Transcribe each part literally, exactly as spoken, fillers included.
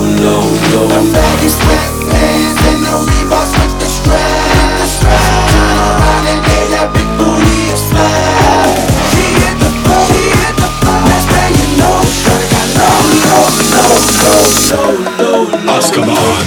low, low. The bag is wet, man, and no Levi's with the strap. The strap, turn around and get that big booty and slap. She hit the floor, she hit the floor. That's where you know, sure got low, low, low, low, low, low, low. Oscar Mahan.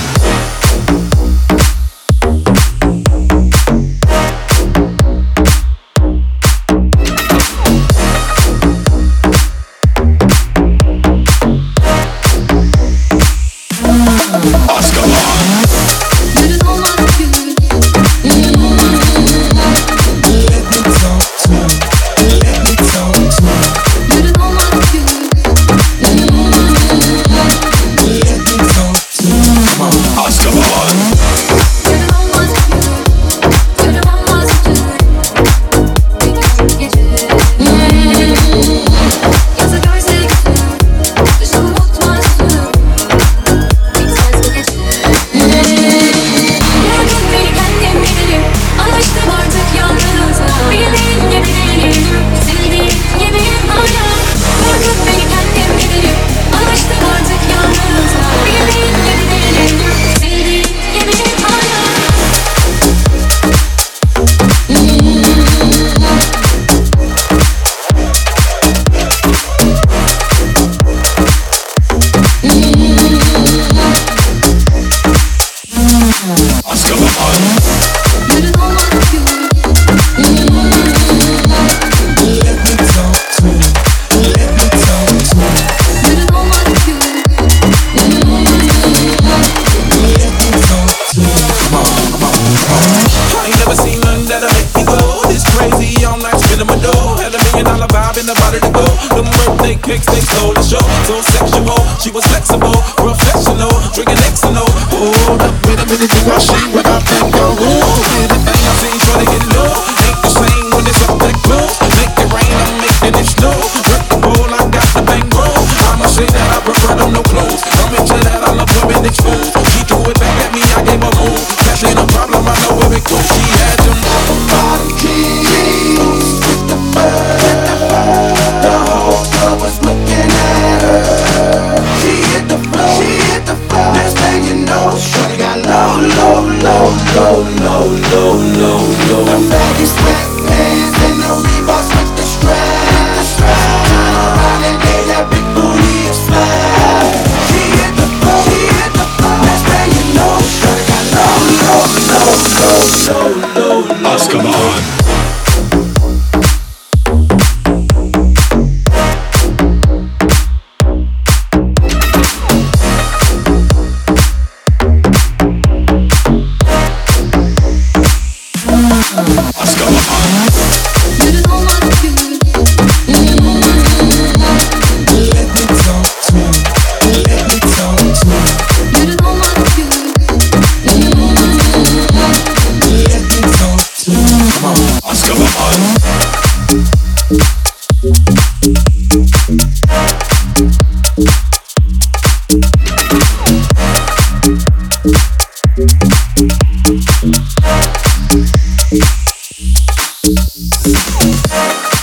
We'll be right back.